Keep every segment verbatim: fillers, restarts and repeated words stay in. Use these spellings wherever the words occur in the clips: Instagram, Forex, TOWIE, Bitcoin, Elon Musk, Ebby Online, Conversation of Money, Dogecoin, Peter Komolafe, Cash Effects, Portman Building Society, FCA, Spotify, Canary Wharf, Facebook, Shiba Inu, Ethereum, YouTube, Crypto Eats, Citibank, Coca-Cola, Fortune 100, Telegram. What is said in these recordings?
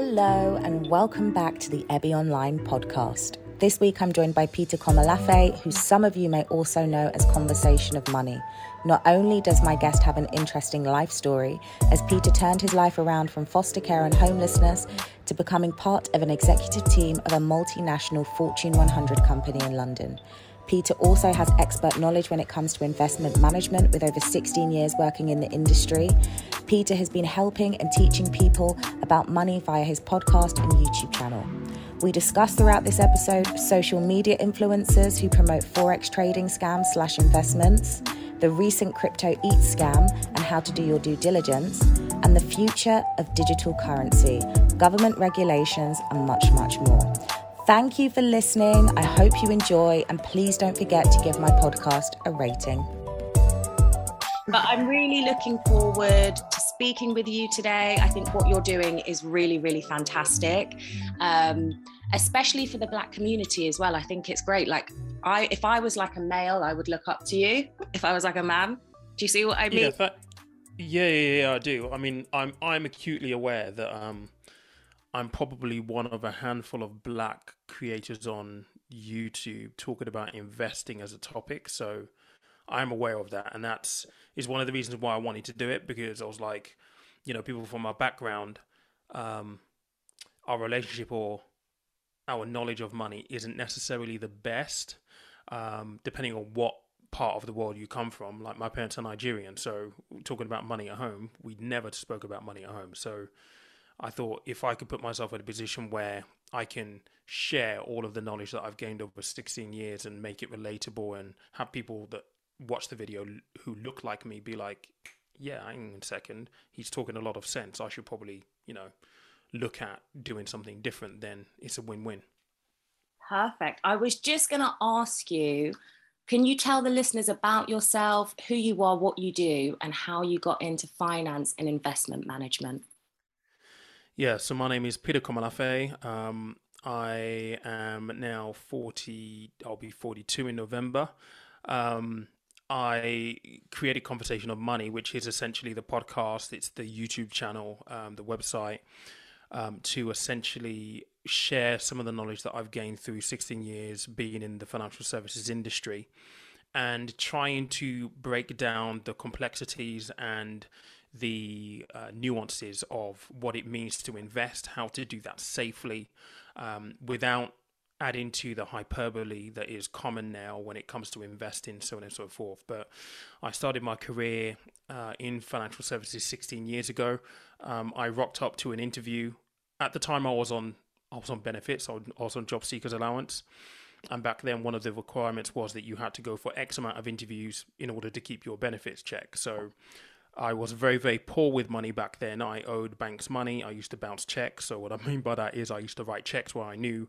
Hello and welcome back to the Ebby Online podcast. This week I'm joined by Peter Komolafe, who some of you may also know as Conversation of Money. Not only does my guest have an interesting life story, as Peter turned his life around from foster care and homelessness to becoming part of an executive team of a multinational Fortune one hundred company in London. Peter also has expert knowledge when it comes to investment management with over sixteen years working in the industry. Peter has been helping and teaching people about money via his podcast and YouTube channel. We discuss throughout this episode social media influencers who promote Forex trading scams slash investments, the recent Crypto Eats scam and how to do your due diligence, and the future of digital currency, government regulations, and much, much more. Thank you for listening. I hope you enjoy, and please don't forget to give my podcast a rating. But I'm really looking forward to speaking with you today. I think what you're doing is really, really fantastic, um, especially for the Black community as well. I think it's great. Like, I, if I was like a male, I would look up to you. If I was like a man, do you see what I mean? Yeah, that, yeah, yeah, yeah, I do. I mean, I'm I'm acutely aware that um, I'm probably one of a handful of Black creators on YouTube talking about investing as a topic. So I'm aware of that, and that's is one of the reasons why I wanted to do it, because I was like, you know, people from our background, um, our relationship or our knowledge of money isn't necessarily the best, um, depending on what part of the world you come from. Like, my parents are Nigerian, so talking about money at home, we never spoke about money at home. So I thought, if I could put myself in a position where I can share all of the knowledge that I've gained over sixteen years and make it relatable and have people that watch the video who look like me be like, yeah, hang on a second, he's talking a lot of sense, I should probably, you know, look at doing something different, then it's a win-win. Perfect. I was just going to ask you, can you tell the listeners about yourself, who you are, what you do, and how you got into finance and investment management? Yeah, so my name is Peter Komolafe. Um, I am now forty, I'll be forty-two in November. Um, I created Conversation of Money, which is essentially the podcast, it's the YouTube channel, um, the website, um, to essentially share some of the knowledge that I've gained through sixteen years being in the financial services industry and trying to break down the complexities and the uh, nuances of what it means to invest, how to do that safely, um, without adding to the hyperbole that is common now when it comes to investing, so on and so forth. But I started my career uh, in financial services sixteen years ago. Um, I rocked up to an interview. At the time, I was on I was on benefits. I was on job seekers allowance. And back then, one of the requirements was that you had to go for X amount of interviews in order to keep your benefits check. So I was very, very poor with money back then. I owed banks money. I used to bounce checks. So what I mean by that is I used to write checks where I knew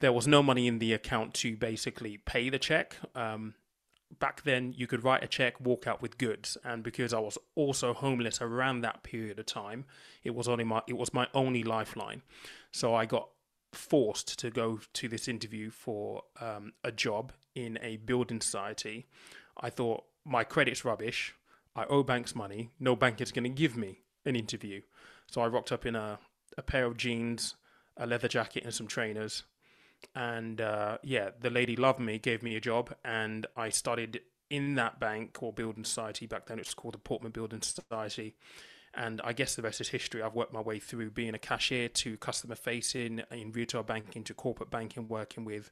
there was no money in the account to basically pay the check. Um, back then, you could write a check, walk out with goods. And because I was also homeless around that period of time, it was only my it was my only lifeline. So I got forced to go to this interview for um, a job in a building society. I thought, my credit's rubbish. I owe banks money. No bank is going to give me an interview. So I rocked up in a, a pair of jeans, a leather jacket and some trainers. And uh, yeah, the lady loved me, gave me a job. And I started in that bank or building society. Back then it was called the Portman Building Society. And I guess the rest is history. I've worked my way through being a cashier to customer facing in retail banking to corporate banking, working with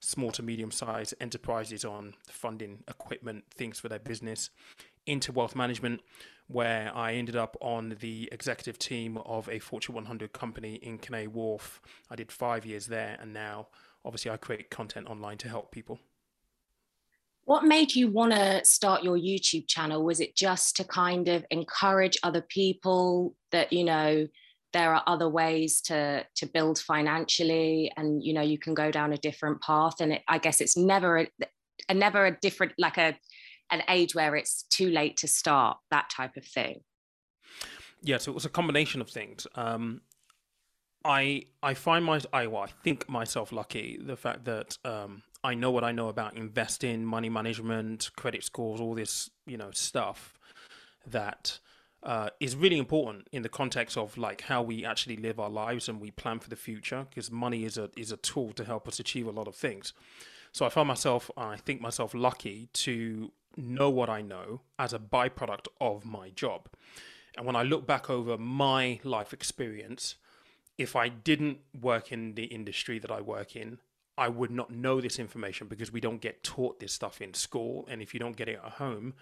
small to medium sized enterprises on funding equipment, things for their business, into wealth management, where I ended up on the executive team of a Fortune one hundred company in Canary Wharf. I did five years there, and now obviously I create content online to help people. What made you want to start your YouTube channel? Was it just to kind of encourage other people that, you know, there are other ways to to build financially, and, you know, you can go down a different path? And it, I guess it's never a, a never a different like a an age where it's too late to start, that type of thing. Yeah, so it was a combination of things. Um, I I find my I well, I think myself lucky, the fact that um, I know what I know about investing, money management, credit scores, all this, you know, stuff that uh, is really important in the context of like how we actually live our lives and we plan for the future, because money is a is a tool to help us achieve a lot of things. So I found myself, I think myself lucky to know what I know as a byproduct of my job. And when I look back over my life experience, if I didn't work in the industry that I work in, I would not know this information, because we don't get taught this stuff in school. And if you don't get it at home,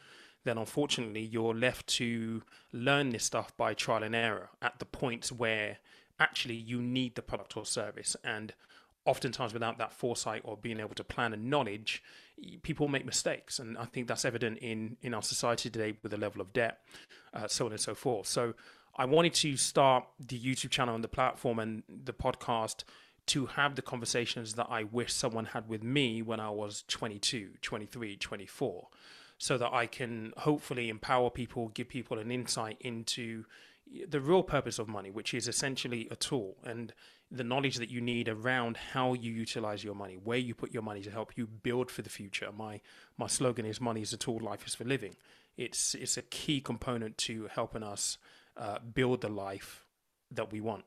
then unfortunately you're left to learn this stuff by trial and error at the points where actually you need the product or service. And oftentimes without that foresight or being able to plan and knowledge, people make mistakes. And I think that's evident in, in our society today with the level of debt, uh, so on and so forth. So I wanted to start the YouTube channel and the platform and the podcast to have the conversations that I wish someone had with me when I was twenty-two, twenty-three, twenty-four, so that I can hopefully empower people, give people an insight into the real purpose of money, which is essentially a tool, and the knowledge that you need around how you utilize your money, where you put your money to help you build for the future. My my slogan is money is a tool, life is for living. It's, it's a key component to helping us uh, build the life that we want.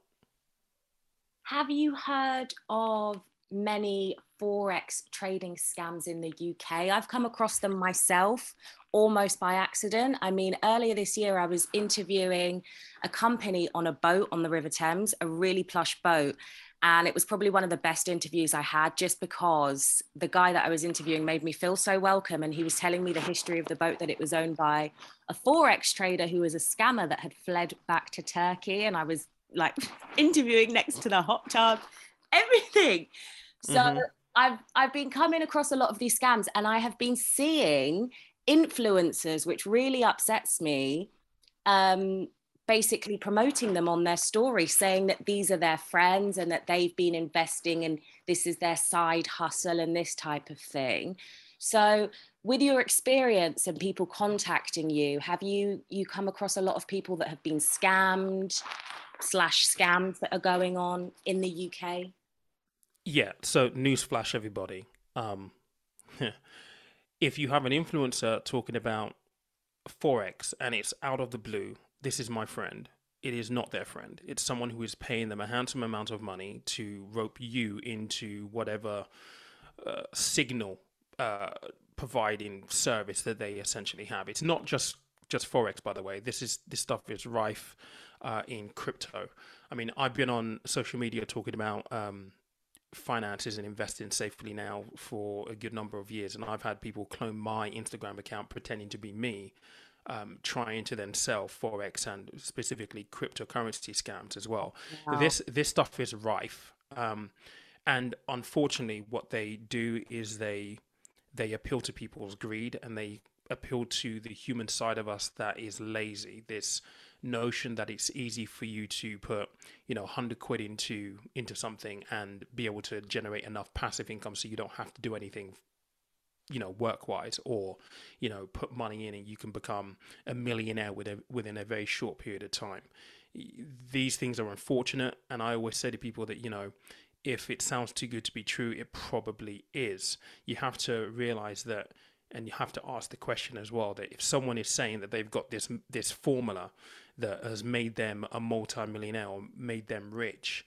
Have you heard of many Forex trading scams in the U K? I've come across them myself almost by accident. I mean, earlier this year, I was interviewing a company on a boat on the River Thames, a really plush boat. And it was probably one of the best interviews I had, just because the guy that I was interviewing made me feel so welcome. And he was telling me the history of the boat, that it was owned by a Forex trader who was a scammer that had fled back to Turkey. And I was like interviewing next to the hot tub, everything. So mm-hmm. I've I've been coming across a lot of these scams, and I have been seeing influencers, which really upsets me, um, basically promoting them on their story, saying that these are their friends and that they've been investing and this is their side hustle and this type of thing. So with your experience and people contacting you, have you you come across a lot of people that have been scammed slash scams that are going on in the U K? Yeah, so newsflash everybody. Um, if you have an influencer talking about Forex and it's out of the blue, this is my friend, it is not their friend. It's someone who is paying them a handsome amount of money to rope you into whatever uh, signal uh, providing service that they essentially have. It's not just Just Forex, by the way. This is this stuff is rife uh, in crypto. I mean, I've been on social media talking about um, finances and investing safely now for a good number of years, and I've had people clone my Instagram account pretending to be me, um, trying to then sell Forex and specifically cryptocurrency scams as well. Wow. This this stuff is rife, um, and unfortunately, what they do is they they appeal to people's greed, and they appeal to the human side of us that is lazy. This notion that it's easy for you to put, you know, one hundred quid into into something and be able to generate enough passive income so you don't have to do anything, you know, work-wise, or, you know, put money in and you can become a millionaire within, within a very short period of time. These things are unfortunate, and I always say to people that, you know, if it sounds too good to be true, it probably is. You have to realize that. And you have to ask the question as well, that if someone is saying that they've got this this formula that has made them a multi-millionaire or made them rich,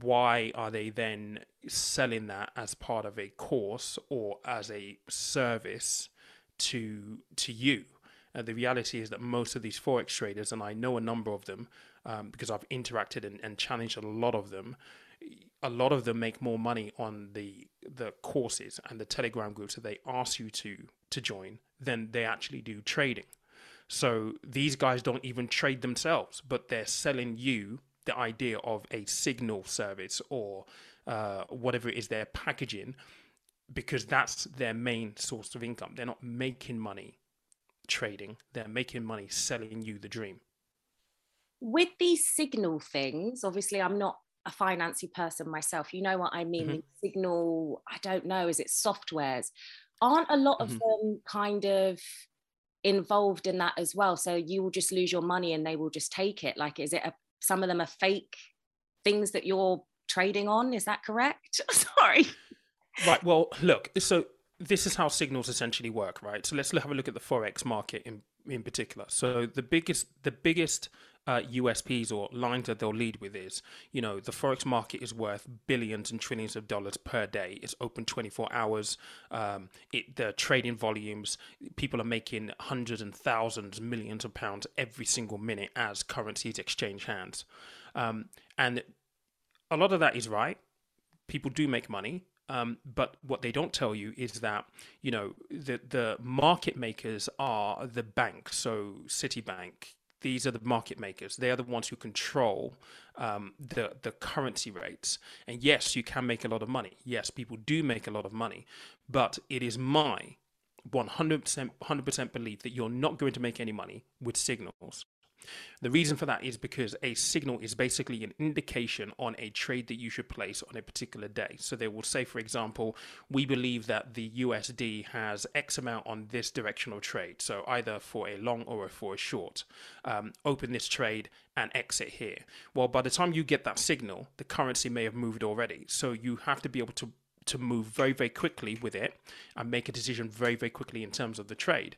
why are they then selling that as part of a course or as a service to to you? And the reality is that most of these Forex traders, and I know a number of them um, because I've interacted and, and challenged a lot of them, a lot of them make more money on the the courses and the Telegram groups that they ask you to to join than they actually do trading. So these guys don't even trade themselves, but they're selling you the idea of a signal service or uh, whatever it is they're packaging, because that's their main source of income. They're not making money trading. They're making money selling you the dream. With these signal things, obviously I'm not a financy person myself, you know what I mean? Mm-hmm. Signal, I don't know, is it softwares? Aren't a lot mm-hmm. of them kind of involved in that as well? So you will just lose your money and they will just take it. Like, is it a, some of them are fake things that you're trading on? Is that correct? Sorry. Right. Well, look, so this is how signals essentially work, right? So let's have a look at the Forex market in in particular. So the biggest, the biggest uh, U S Ps or lines that they'll lead with is, you know, the Forex market is worth billions and trillions of dollars per day. It's open twenty-four hours. Um, it, the trading volumes, people are making hundreds and thousands, millions of pounds every single minute as currencies exchange hands. Um, and a lot of that is right. People do make money. Um, but what they don't tell you is that, you know, the, the market makers are the banks. So Citibank, these are the market makers. They are the ones who control um, the, the currency rates. And yes, you can make a lot of money. Yes, people do make a lot of money. But it is my one hundred percent, one hundred percent belief that you're not going to make any money with signals. The reason for that is because a signal is basically an indication on a trade that you should place on a particular day. So they will say, for example, we believe that the U S D has X amount on this directional trade. So either for a long or for a short, um, open this trade and exit here. Well, by the time you get that signal, the currency may have moved already. So you have to be able to to move very, very quickly with it and make a decision very, very quickly in terms of the trade.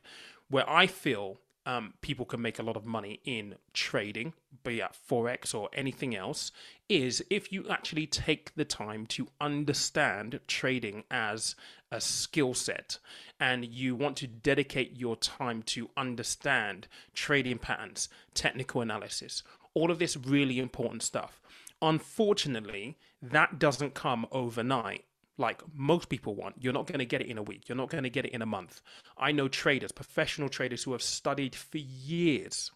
Where I feel Um, people can make a lot of money in trading, be it Forex or anything else, is if you actually take the time to understand trading as a skill set and you want to dedicate your time to understand trading patterns, technical analysis, all of this really important stuff. Unfortunately, that doesn't come overnight. Like most people want. You're not going to get it in a week. You're not going to get it in a month. I know traders, professional traders who have studied for years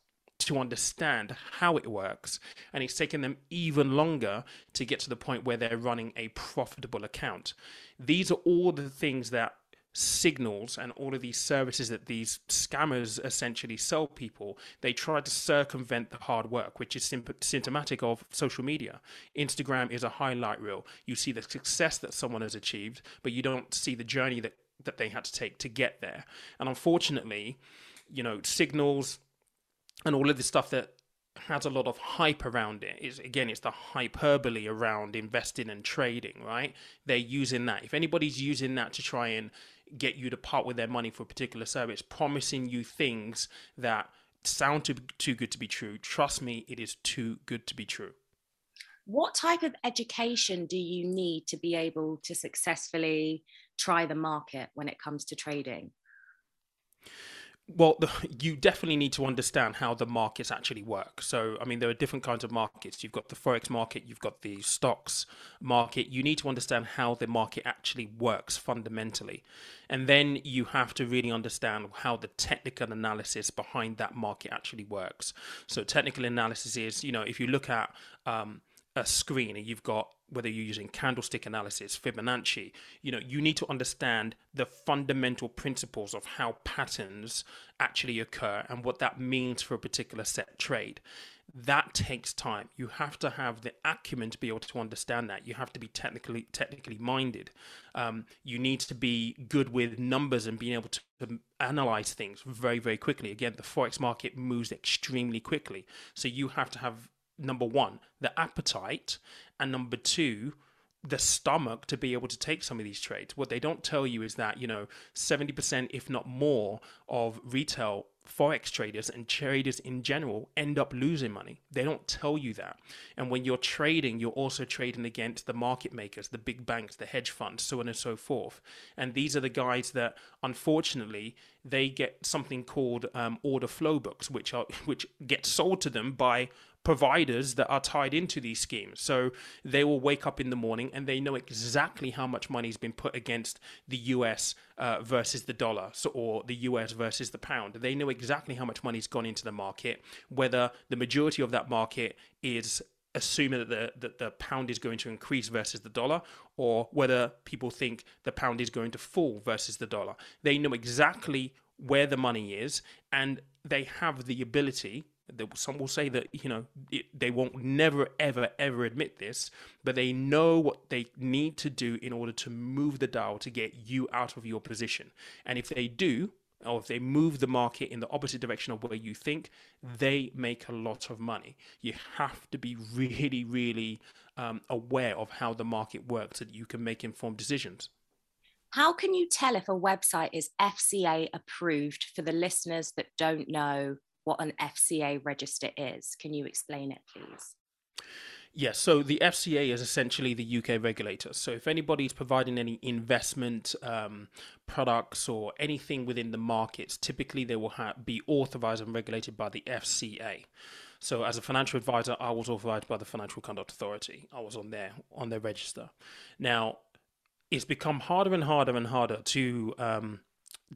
to understand how it works, and it's taken them even longer to get to the point where they're running a profitable account. These are all the things that signals and all of these services that these scammers essentially sell people. They try to circumvent the hard work, which is symptomatic of social media. Instagram is a highlight reel. You see the success that someone has achieved, but you don't see the journey that, that they had to take to get there. And unfortunately, you know, signals and all of the stuff that has a lot of hype around it is, again, it's the hyperbole around investing and trading, right? They're using that. If anybody's using that to try and get you to part with their money for a particular service, promising you things that sound too, too good to be true, trust me, it is too good to be true. What type of education do you need to be able to successfully try the market when it comes to trading? Well, the, you definitely need to understand how the markets actually work. So, I mean, there are different kinds of markets. You've got the Forex market, you've got the stocks market. You need to understand how the market actually works fundamentally. And then you have to really understand how the technical analysis behind that market actually works. So technical analysis is, you know, if you look at um, a screen and you've got, whether you're using candlestick analysis, Fibonacci, you know, you need to understand the fundamental principles of how patterns actually occur and what that means for a particular set trade. That takes time. You have to have the acumen to be able to understand that. You have to be technically technically minded. Um, you need to be good with numbers and being able to analyze things very, very quickly. Again, the Forex market moves extremely quickly. So you have to have, number one, the appetite, and number two, the stomach to be able to take some of these trades. What they don't tell you is that, you know, seventy percent, if not more, of retail Forex traders and traders in general end up losing money. They don't tell you that. And when you're trading, you're also trading against the market makers, the big banks, the hedge funds, so on and so forth. And these are the guys that, unfortunately, they get something called um, order flow books, which are which get sold to them by providers that are tied into these schemes. So they will wake up in the morning and they know exactly how much money has been put against the U S uh, versus the dollar, so, or the U S versus the pound. They know exactly how much money has gone into the market, whether the majority of that market is assuming that the, that the pound is going to increase versus the dollar, or whether people think the pound is going to fall versus the dollar. They know exactly where the money is, and they have the ability. Some will say that, you know, they won't never, ever, ever admit this, but they know what they need to do in order to move the dial to get you out of your position. And if they do, or if they move the market in the opposite direction of where you think, they make a lot of money. You have to be really, really um, aware of how the market works so that you can make informed decisions. How can you tell if a website is F C A approved for the listeners that don't know what an F C A register is? Can you explain it, please? Yes, so the F C A is essentially the U K regulator. So if anybody's providing any investment um, products or anything within the markets, typically they will ha- be authorized and regulated by the F C A. So as a financial advisor, I was authorized by the Financial Conduct Authority. I was on their, on their register. Now, it's become harder and harder and harder to um,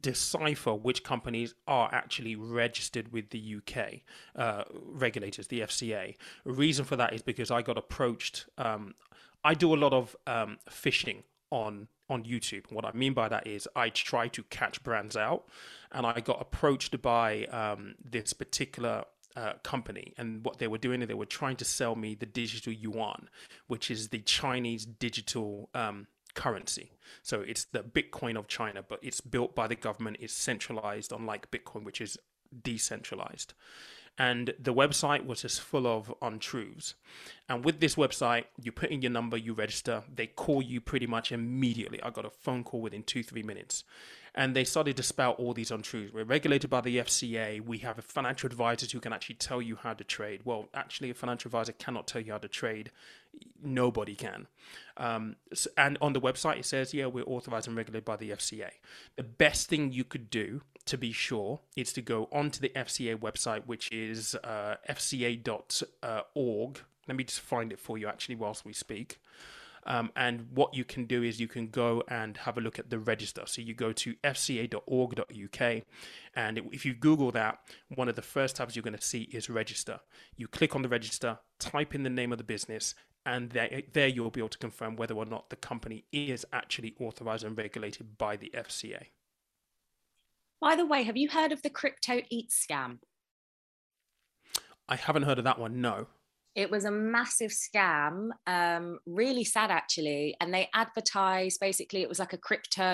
decipher which companies are actually registered with the U K uh, regulators, the F C A. The reason for that is because I got approached. Um, I do a lot of um, phishing on on YouTube. What I mean by that is I try to catch brands out, and I got approached by um, this particular Uh, company, and what they were doing is they were trying to sell me the digital yuan, which is the Chinese digital um, currency. So it's the Bitcoin of China, but it's built by the government, it's centralized, unlike Bitcoin, which is decentralized. And the website was just full of untruths. And with this website, you put in your number, you register, they call you pretty much immediately. I got a phone call within two, three minutes. And they started to spout all these untruths. We're regulated by the F C A. We have financial advisors who can actually tell you how to trade. Well, actually, a financial advisor cannot tell you how to trade. Nobody can. Um, and on the website, it says, yeah, we're authorized and regulated by the F C A. The best thing you could do, to be sure, is to go onto the F C A website, which is uh, F C A dot org. Let me just find it for you, actually, whilst we speak. Um, and what you can do is you can go and have a look at the register. So you go to F C A dot org dot U K, and if you Google that, one of the first tabs you're going to see is register. You click on the register, type in the name of the business, and there, there you'll be able to confirm whether or not the company is actually authorized and regulated by the F C A. By the way, have you heard of the Crypto Eats scam? I haven't heard of that one, no. It was a massive scam, um, really sad actually. And they advertised, basically it was like a crypto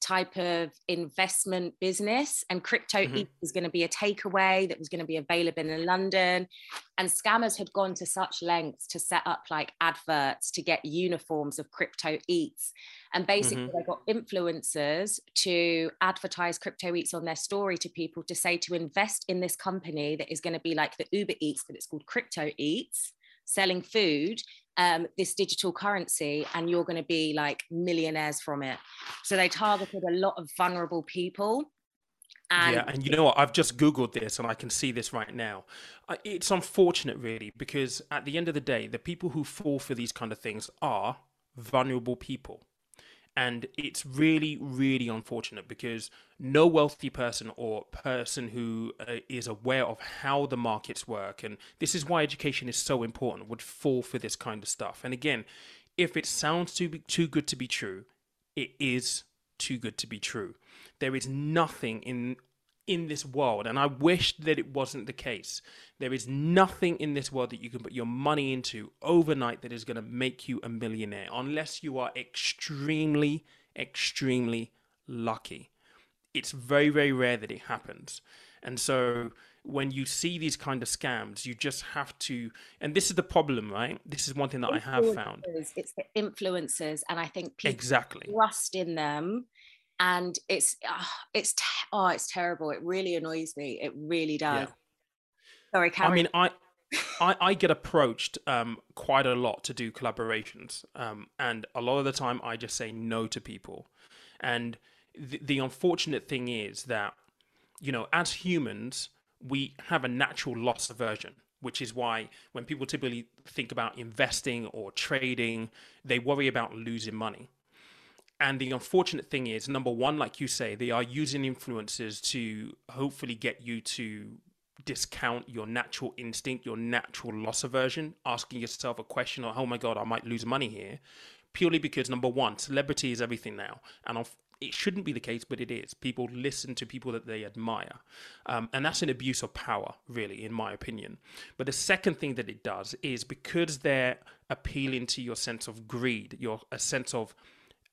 type of investment business, and Crypto mm-hmm. Eats was going to be a takeaway that was going to be available in London. And scammers had gone to such lengths to set up like adverts to get uniforms of Crypto Eats. And basically mm-hmm. they got influencers to advertise Crypto Eats on their story to people to say to invest in this company that is going to be like the Uber Eats, but it's called Crypto Eats, selling food, um, this digital currency, and you're going to be like millionaires from it. So they targeted a lot of vulnerable people. And yeah, and you know what? I've just Googled this, and I can see this right now. It's unfortunate, really, because at the end of the day, the people who fall for these kind of things are vulnerable people. And it's really, really unfortunate because no wealthy person or person who uh, is aware of how the markets work, and this is why education is so important, would fall for this kind of stuff. And again, if it sounds too too good to be true, it is too good to be true. There is nothing in in this world, and I wish that it wasn't the case. There is nothing in this world that you can put your money into overnight that is going to make you a millionaire, unless you are extremely, extremely lucky. It's very, very rare that it happens. And so when you see these kind of scams, you just have to, and this is the problem, right? This is one thing that I have found. It's the influencers, and I think people exactly. trust in them. And it's, uh, it's, te- oh, it's terrible. It really annoys me. It really does. Yeah. Sorry, Karen. I mean, I, I, I get approached um, quite a lot to do collaborations. Um, and a lot of the time I just say no to people. And th- the unfortunate thing is that, you know, as humans, we have a natural loss aversion, which is why when people typically think about investing or trading, they worry about losing money. And the unfortunate thing is, number one, like you say, they are using influencers to hopefully get you to discount your natural instinct, your natural loss aversion, asking yourself a question or, oh my God, I might lose money here, purely because, number one, celebrity is everything now. And it shouldn't be the case, but it is. People listen to people that they admire. Um, and that's an abuse of power, really, in my opinion. But the second thing that it does is because they're appealing to your sense of greed, your a sense of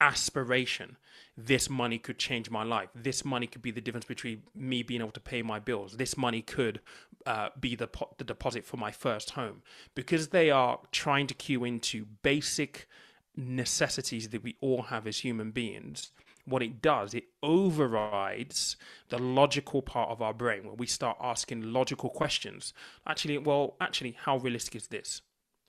aspiration. This money could change my life. This money could be the difference between me being able to pay my bills. This money could uh, be the, po- the deposit for my first home. Because they are trying to cue into basic necessities that we all have as human beings, what it does, it overrides the logical part of our brain where we start asking logical questions. Actually, well, actually, how realistic is this?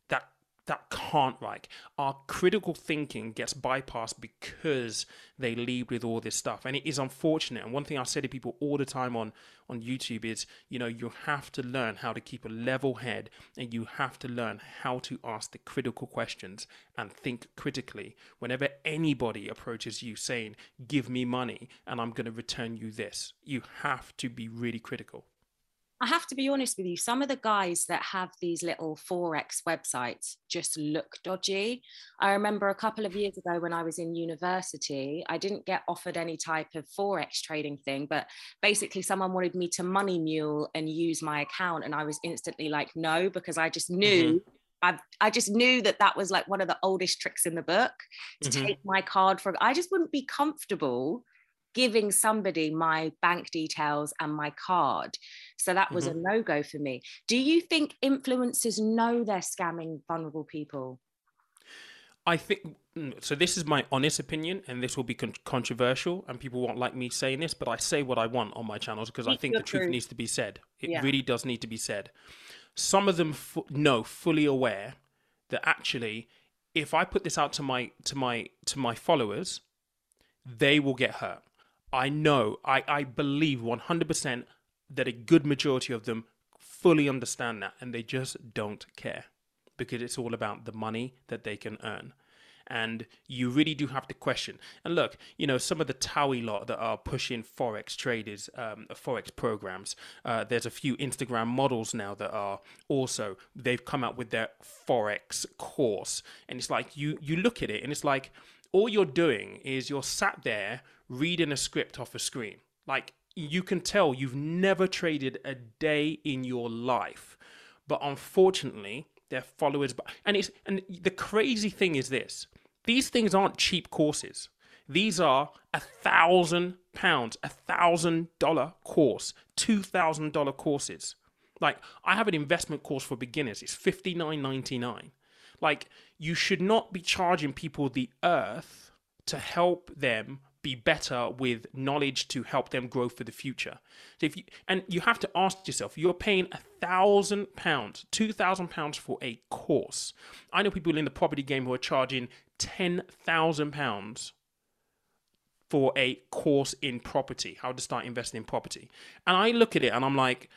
That that can't like. Our critical thinking gets bypassed because they lead with all this stuff. And it is unfortunate. And one thing I say to people all the time on, on YouTube is, you know, you have to learn how to keep a level head, and you have to learn how to ask the critical questions and think critically. Whenever anybody approaches you saying, give me money and I'm going to return you this, you have to be really critical. I have to be honest with you, some of the guys that have these little Forex websites just look dodgy. I remember a couple of years ago when I was in university, I didn't get offered any type of Forex trading thing, but basically someone wanted me to money mule and use my account. And I was instantly like, no, because I just knew mm-hmm. I, I just knew that that was like one of the oldest tricks in the book, to mm-hmm. take my card for, I just wouldn't be comfortable giving somebody my bank details and my card. So that was mm-hmm. a no-go for me. Do you think influencers know they're scamming vulnerable people? I think, so this is my honest opinion, and this will be con- controversial and people won't like me saying this, but I say what I want on my channels because I think the truth, truth needs to be said. It yeah. really does need to be said. Some of them f- know, fully aware that actually, if I put this out to my to my, to my followers, they will get hurt. I know, I, I believe one hundred percent that a good majority of them fully understand that, and they just don't care because it's all about the money that they can earn. And you really do have to question. And look, you know, some of the TOWIE lot that are pushing Forex traders, um, Forex programs, uh, there's a few Instagram models now that are also, they've come out with their Forex course. And it's like, you you look at it and it's like, all you're doing is you're sat there reading a script off a screen. Like, you can tell you've never traded a day in your life, but unfortunately their followers, and it's, and the crazy thing is this, these things aren't cheap courses. These are a thousand pounds, a thousand dollar course, two thousand dollar courses. Like, I have an investment course for beginners. It's fifty-nine ninety-nine. Like, you should not be charging people the earth to help them be better with knowledge to help them grow for the future. So if you, and you have to ask yourself, you're paying a thousand pounds, two thousand pounds for a course. I know people in the property game who are charging ten thousand pounds for a course in property, how to start investing in property. And I look at it and I'm like,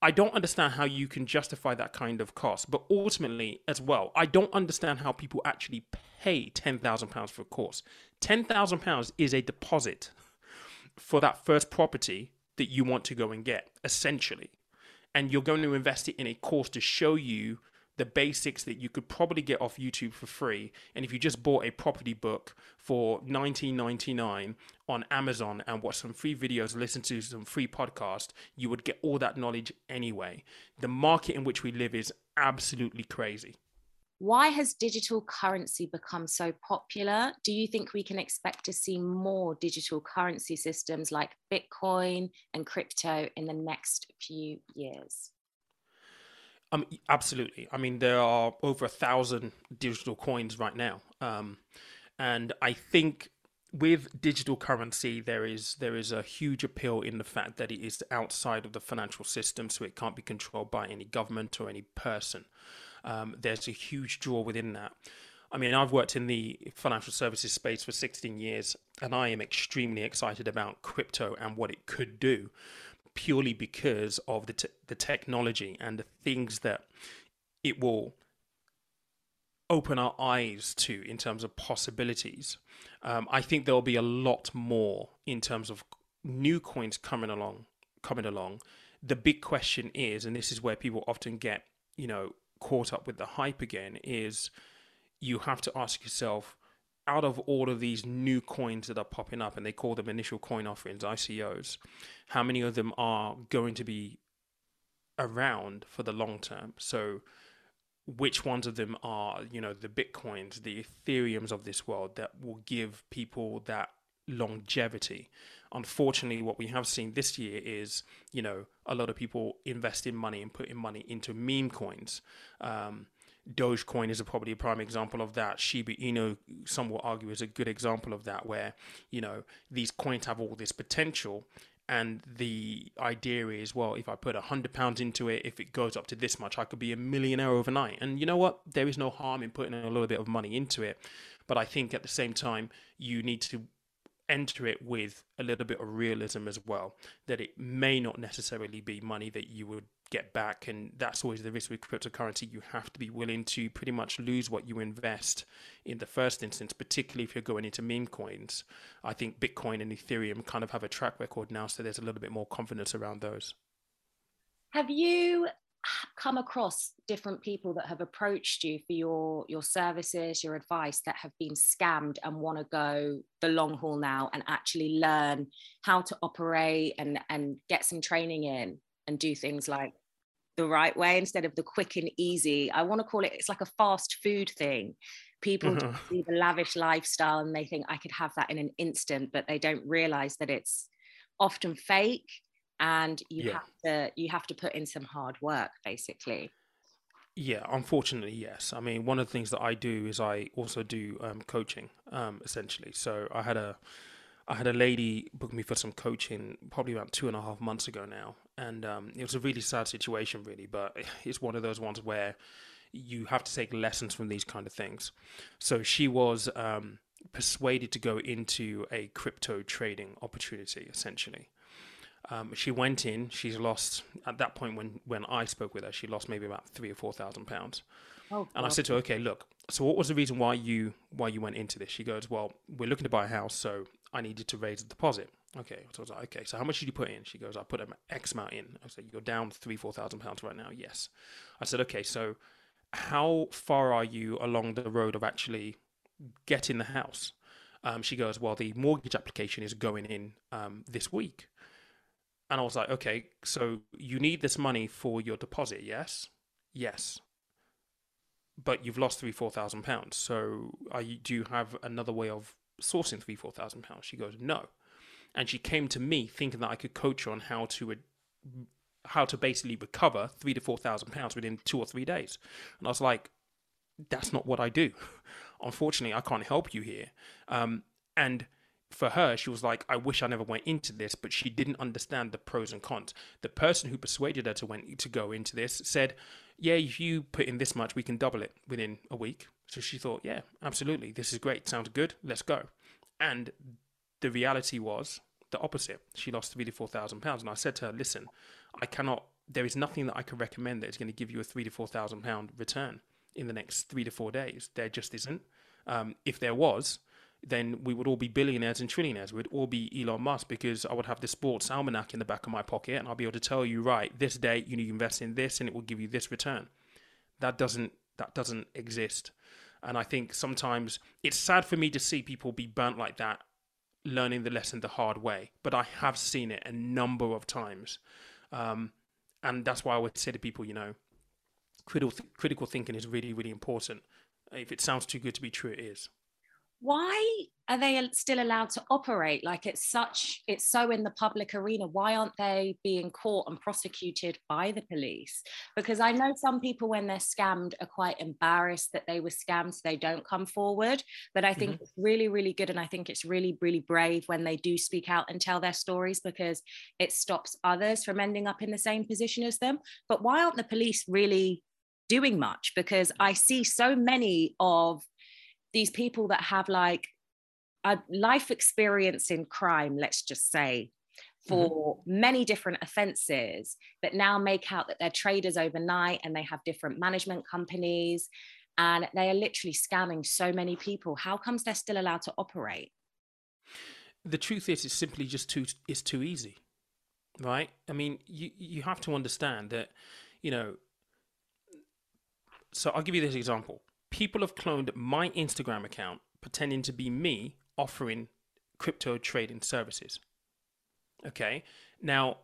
I don't understand how you can justify that kind of cost. But ultimately as well, I don't understand how people actually pay ten thousand pounds for a course. ten thousand pounds is a deposit for that first property that you want to go and get, essentially. And you're going to invest it in a course to show you the basics that you could probably get off YouTube for free. And if you just bought a property book for nineteen ninety-nine on Amazon and watch some free videos, listen to some free podcast, you would get all that knowledge anyway. The market in which we live is absolutely crazy. Why has digital currency become so popular? Do you think we can expect to see more digital currency systems like Bitcoin and crypto in the next few years? Um, absolutely. I mean, there are over a thousand digital coins right now. Um, and I think with digital currency, there is there is a huge appeal in the fact that it is outside of the financial system, so it can't be controlled by any government or any person. Um, there's a huge draw within that. I mean, I've worked in the financial services space for sixteen years, and I am extremely excited about crypto and what it could do, purely because of the te- the technology and the things that it will open our eyes to in terms of possibilities. Um, I think there'll be a lot more in terms of new coins coming along, coming along. The big question is, and this is where people often get, you know, caught up with the hype again, is you have to ask yourself, out of all of these new coins that are popping up, and they call them initial coin offerings, I C Os, how many of them are going to be around for the long term? So which ones of them are, you know, the Bitcoins, the Ethereums of this world that will give people that longevity? Unfortunately, what we have seen this year is, you know, a lot of people investing money and putting money into meme coins. Um, Dogecoin is a probably a prime example of that. Shiba Inu, some will argue, is a good example of that, where, you know, these coins have all this potential. And the idea is, well, if I put one hundred pounds into it, if it goes up to this much, I could be a millionaire overnight. And you know what? There is no harm in putting a little bit of money into it. But I think at the same time, you need to enter it with a little bit of realism as well, that it may not necessarily be money that you would get back. And that's always the risk with cryptocurrency. You have to be willing to pretty much lose what you invest in the first instance, particularly if you're going into meme coins. I think Bitcoin and Ethereum kind of have a track record now, so there's a little bit more confidence around those. Have you come across different people that have approached you for your your services, your advice, that have been scammed and want to go the long haul now and actually learn how to operate and and get some training in and do things like the right way instead of the quick and easy? I want to call it, it's like a fast food thing. People uh-huh. do the lavish lifestyle and they think I could have that in an instant, but they don't realize that it's often fake. And you yeah. have to you have to put in some hard work, basically. Yeah, unfortunately, yes. I mean, one of the things that I do is I also do um, coaching, um, essentially. So I had a I had a lady book me for some coaching probably about two and a half months ago now, and um, it was a really sad situation, really. But it's one of those ones where you have to take lessons from these kind of things. So she was um, persuaded to go into a crypto trading opportunity, essentially. Um, she went in, she's lost, at that point when, when I spoke with her, she lost maybe about three or four thousand pounds. Oh, and I said to her, okay, look, so what was the reason why you why you went into this? She goes, well, we're looking to buy a house, so I needed to raise a deposit. Okay, so I was like, okay, so how much did you put in? She goes, I put an X amount in. I said, you're down three, four thousand pounds right now. Yes. I said, okay, so how far are you along the road of actually getting the house? Um, she goes, well, the mortgage application is going in um, this week. And I was like, okay, so you need this money for your deposit, yes? Yes. But you've lost three, four thousand pounds. So are you, do you have another way of sourcing three, four thousand pounds? She goes, no. And she came to me thinking that I could coach her on how to how to basically recover three to four thousand pounds within two or three days. And I was like, that's not what I do. Unfortunately, I can't help you here. Um, and for her, she was like, I wish I never went into this, but she didn't understand the pros and cons. The person who persuaded her to went to go into this said, yeah, if you put in this much, we can double it within a week. So she thought, yeah, absolutely, this is great, sounds good, let's go. And the reality was the opposite. She lost three to four thousand pounds. And I said to her, listen, I cannot, there is nothing that I can recommend that is going to give you a three to four thousand pound return in the next three to four days. There just isn't. Um, if there was, then we would all be billionaires and trillionaires. We'd all be Elon Musk, because I would have the sports almanac in the back of my pocket and I'll be able to tell you, right, this day you need to invest in this and it will give you this return. That doesn't that doesn't exist. And I think sometimes it's sad for me to see people be burnt like that, learning the lesson the hard way. But I have seen it a number of times. Um, and that's why I would say to people, you know, critical, critical thinking is really, really important. If it sounds too good to be true, it is. Why are they still allowed to operate? Like, it's such, it's so in the public arena. Why aren't they being caught and prosecuted by the police? Because I know some people, when they're scammed, are quite embarrassed that they were scammed, so they don't come forward. But I think mm-hmm. it's really, really good. And I think it's really, really brave when they do speak out and tell their stories, because it stops others from ending up in the same position as them. But why aren't the police really doing much? Because I see so many of these people that have like a life experience in crime, let's just say, for mm-hmm. many different offenses, that now make out that they're traders overnight and they have different management companies and they are literally scamming so many people. How comes they're still allowed to operate? The truth is, it's simply just too, it's too easy, right? I mean, you, you have to understand that, you know, so I'll give you this example. People have cloned my Instagram account, pretending to be me, offering crypto trading services. Okay. Now,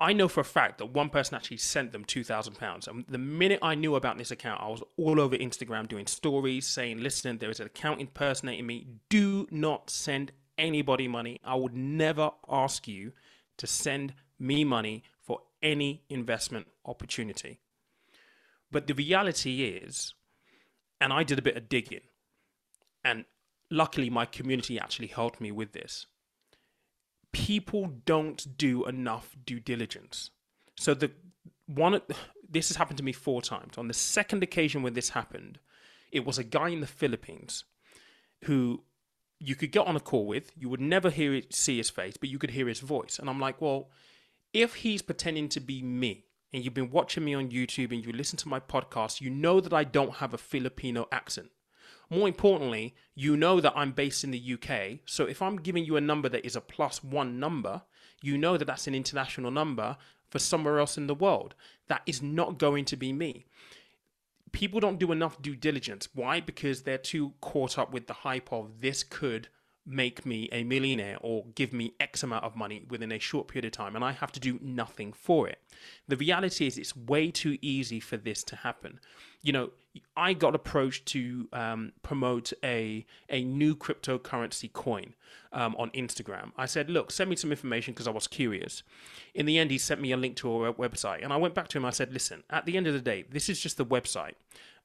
I know for a fact that one person actually sent them two thousand pounds. And the minute I knew about this account, I was all over Instagram doing stories saying, listen, there is an account impersonating me. Do not send anybody money. I would never ask you to send me money for any investment opportunity. But the reality is, and I did a bit of digging, and luckily my community actually helped me with this, people don't do enough due diligence. So the one, this has happened to me four times. On the second occasion when this happened, it was a guy in the Philippines who you could get on a call with, you would never hear it, see his face, but you could hear his voice. And I'm like, well, if he's pretending to be me, and you've been watching me on YouTube and you listen to my podcast, you know that I don't have a Filipino accent. More importantly, you know that I'm based in the U K. So if I'm giving you a number that is a plus one number, you know that that's an international number for somewhere else in the world. That is not going to be me. People don't do enough due diligence. Why? Because they're too caught up with the hype of this could make me a millionaire or give me X amount of money within a short period of time, and I have to do nothing for it. The reality is it's way too easy for this to happen. You know, I got approached to um, promote a, a new cryptocurrency coin um, on Instagram. I said, look, send me some information because I was curious. In the end, he sent me a link to a website, and I went back to him. I said, listen, at the end of the day, this is just the website.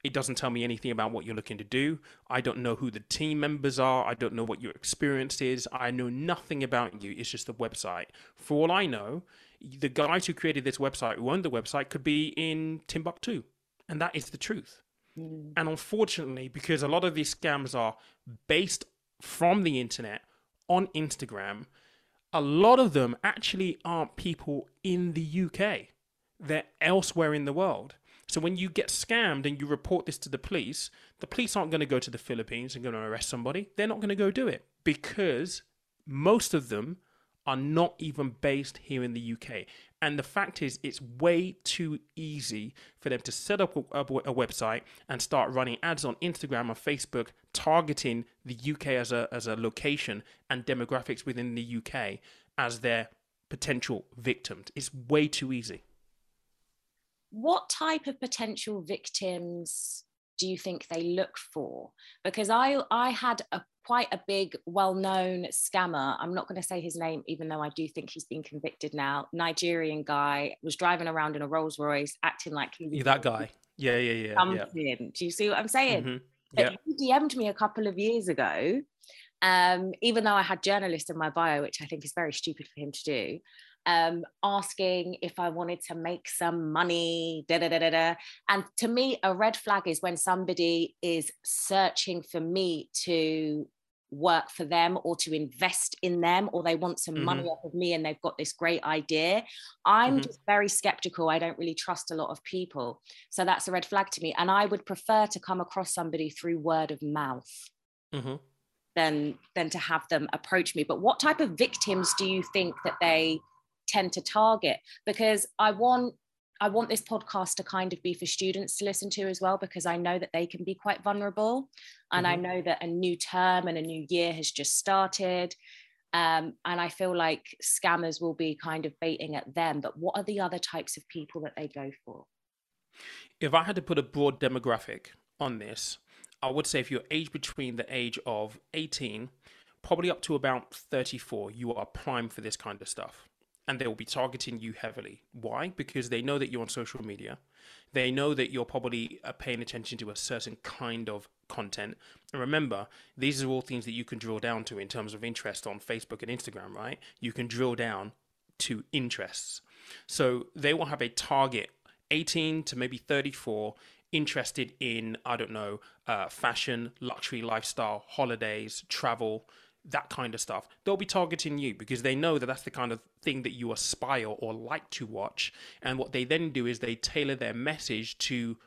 It doesn't tell me anything about what you're looking to do. I don't know who the team members are. I don't know what your experience is. I know nothing about you. It's just the website. For all I know, the guys who created this website, who owned the website, could be in Timbuktu. And that is the truth. Mm. And unfortunately, because a lot of these scams are based from the internet on Instagram, a lot of them actually aren't people in the U K. They're elsewhere in the world. So when you get scammed and you report this to the police, the police aren't going to go to the Philippines and going to arrest somebody. They're not going to go do it because most of them are not even based here in the U K. And the fact is, it's way too easy for them to set up a, a, a website and start running ads on Instagram or Facebook, targeting the U K as a, as a location and demographics within the U K as their potential victims. It's way too easy. What type of potential victims do you think they look for? Because I I had a quite a big, well-known scammer. I'm not going to say his name, even though I do think he's been convicted now. Nigerian guy was driving around in a Rolls Royce, acting like he was that guy. Yeah, yeah, yeah. Something. Yeah. Do you see what I'm saying? Mm-hmm. But yeah. He D M'd me a couple of years ago, um, even though I had journalist in my bio, which I think is very stupid for him to do. Um, asking if I wanted to make some money, da, da, da, da, da. And to me, a red flag is when somebody is searching for me to work for them or to invest in them, or they want some mm-hmm. money off of me and they've got this great idea. I'm mm-hmm. just very skeptical. I don't really trust a lot of people. So that's a red flag to me. And I would prefer to come across somebody through word of mouth. Mm-hmm. than, than to have them approach me. But what type of victims do you think that they tend to target? Because I want I want this podcast to kind of be for students to listen to as well, because I know that they can be quite vulnerable, and mm-hmm. I know that a new term and a new year has just started, um, and I feel like scammers will be kind of baiting at them. But what are the other types of people that they go for? If I had to put a broad demographic on this, I would say if you're aged between the age of eighteen, probably up to about thirty-four, you are prime for this kind of stuff. And they will be targeting you heavily. Why? Because they know that you're on social media. They know that you're probably paying attention to a certain kind of content. And remember, these are all things that you can drill down to in terms of interest on Facebook and Instagram, right? You can drill down to interests. So they will have a target, eighteen to maybe thirty-four, interested in, I don't know, uh, fashion, luxury, lifestyle, holidays, travel, that kind of stuff. They'll be targeting you because they know that that's the kind of thing that you aspire or like to watch. And what they then do is they tailor their message to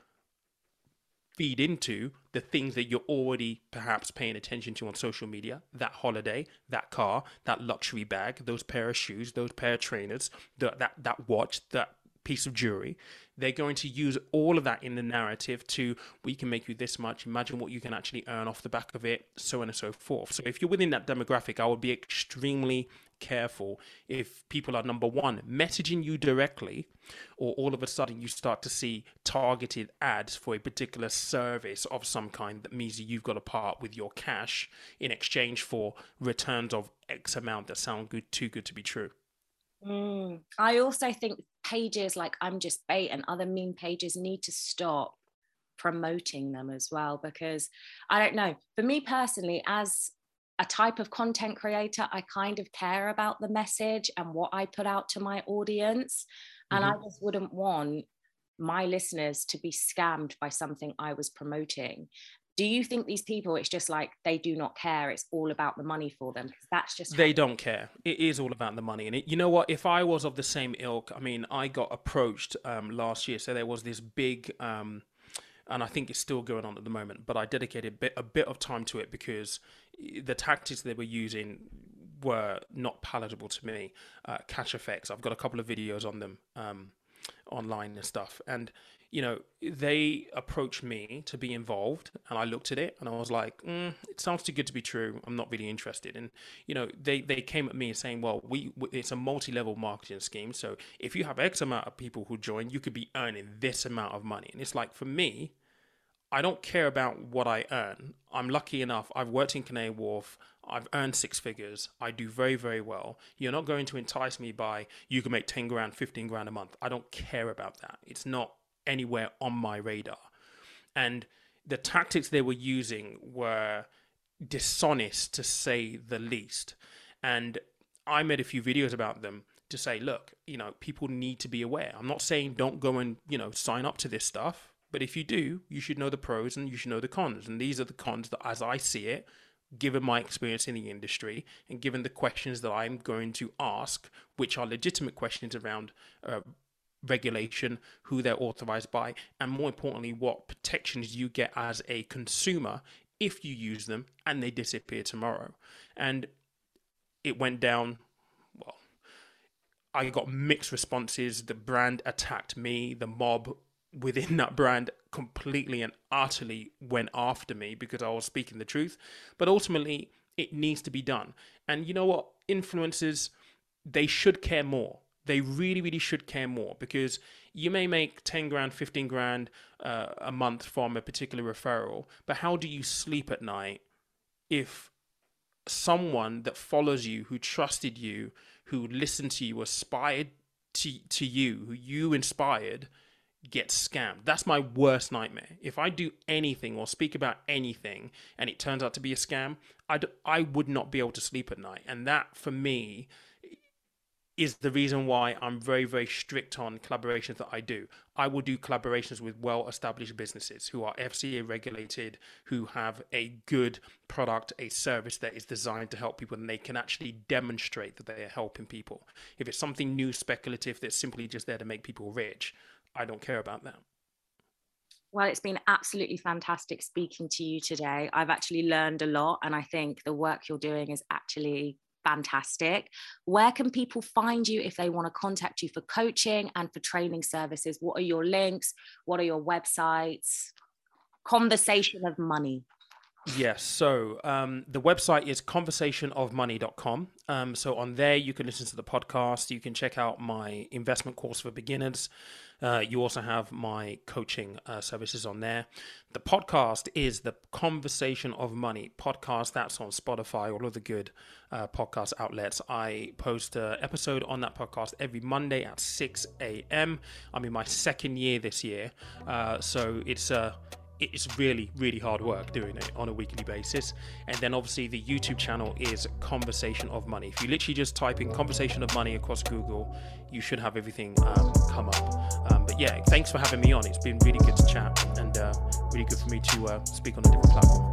feed into the things that you're already perhaps paying attention to on social media: that holiday, that car, that luxury bag, those pair of shoes, those pair of trainers, that that, that watch, that piece of jewelry. They're going to use all of that in the narrative to, we can make you this much, imagine what you can actually earn off the back of it, so on and so forth. So if you're within that demographic, I would be extremely careful if people are, number one, messaging you directly, or all of a sudden you start to see targeted ads for a particular service of some kind that means you've got to part with your cash in exchange for returns of X amount that sound good, too good to be true. Mm. I also think pages like I'm Just Bait and other meme pages need to stop promoting them as well, because I don't know, for me personally, as a type of content creator, I kind of care about the message and what I put out to my audience. Mm-hmm. And I just wouldn't want my listeners to be scammed by something I was promoting. Do you think these people, it's just like they do not care, it's all about the money for them? Because that's just they don't care. It is all about the money. And it, you know what, if I was of the same ilk, I mean, I got approached um, last year. So there was this big, um, and I think it's still going on at the moment, but I dedicated a bit, a bit of time to it because the tactics they were using were not palatable to me. Uh, Cash Effects, I've got a couple of videos on them um, online and stuff. And you know, they approached me to be involved and I looked at it and I was like, mm, it sounds too good to be true. I'm not really interested. And, you know, they, they came at me saying, well, we it's a multi-level marketing scheme. So if you have X amount of people who join, you could be earning this amount of money. And it's like, for me, I don't care about what I earn. I'm lucky enough. I've worked in Canary Wharf. I've earned six figures. I do very, very well. You're not going to entice me by, you can make ten grand, fifteen grand a month. I don't care about that. It's not anywhere on my radar. And the tactics they were using were dishonest, to say the least. And I made a few videos about them to say, look, you know, people need to be aware. I'm not saying don't go and, you know, sign up to this stuff, but if you do, you should know the pros and you should know the cons. And these are the cons that, as I see it, given my experience in the industry and given the questions that I'm going to ask, which are legitimate questions around uh, regulation, who they're authorized by, and more importantly, what protections you get as a consumer if you use them and they disappear tomorrow. And it went down, well, I got mixed responses. The brand attacked me. The mob within that brand completely and utterly went after me because I was speaking the truth. But ultimately, it needs to be done. And you know what? Influencers, they should care more. They really, really should care more, because you may make ten grand, fifteen grand uh, a month from a particular referral, but how do you sleep at night if someone that follows you, who trusted you, who listened to you, aspired to, to you, who you inspired, gets scammed? That's my worst nightmare. If I do anything or speak about anything and it turns out to be a scam, I'd, I would not be able to sleep at night. And that, for me, is the reason why I'm very, very strict on collaborations that I do. I will do collaborations with well-established businesses who are F C A regulated, who have a good product, a service that is designed to help people, and they can actually demonstrate that they are helping people. If it's something new, speculative, that's simply just there to make people rich, I don't care about that. Well, it's been absolutely fantastic speaking to you today. I've actually learned a lot, and I think the work you're doing is actually fantastic. Where can people find you if they want to contact you for coaching and for training services? What are your links? What are your websites? Conversation of Money. Yes. So um, the website is conversation of money dot com. Um, so on there, you can listen to the podcast. You can check out my investment course for beginners. Uh, you also have my coaching uh, services on there. The podcast is the Conversation of Money podcast. That's on Spotify, all of the good uh, podcast outlets. I post an episode on that podcast every Monday at six a.m. I'm in my second year this year. Uh, so it's a... Uh, It's really, really hard work doing it on a weekly basis. And then obviously the YouTube channel is Conversation of Money. If you literally just type in Conversation of Money across Google, you should have everything um, come up. Um, but yeah, thanks for having me on. It's been really good to chat, and uh, really good for me to uh, speak on a different platform.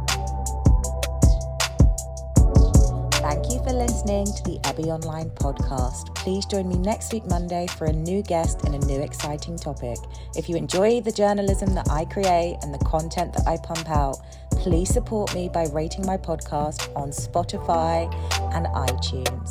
Thank you for listening to the Ebby Online podcast. Please join me next week, Monday, for a new guest and a new exciting topic. If you enjoy the journalism that I create and the content that I pump out, please support me by rating my podcast on Spotify and iTunes.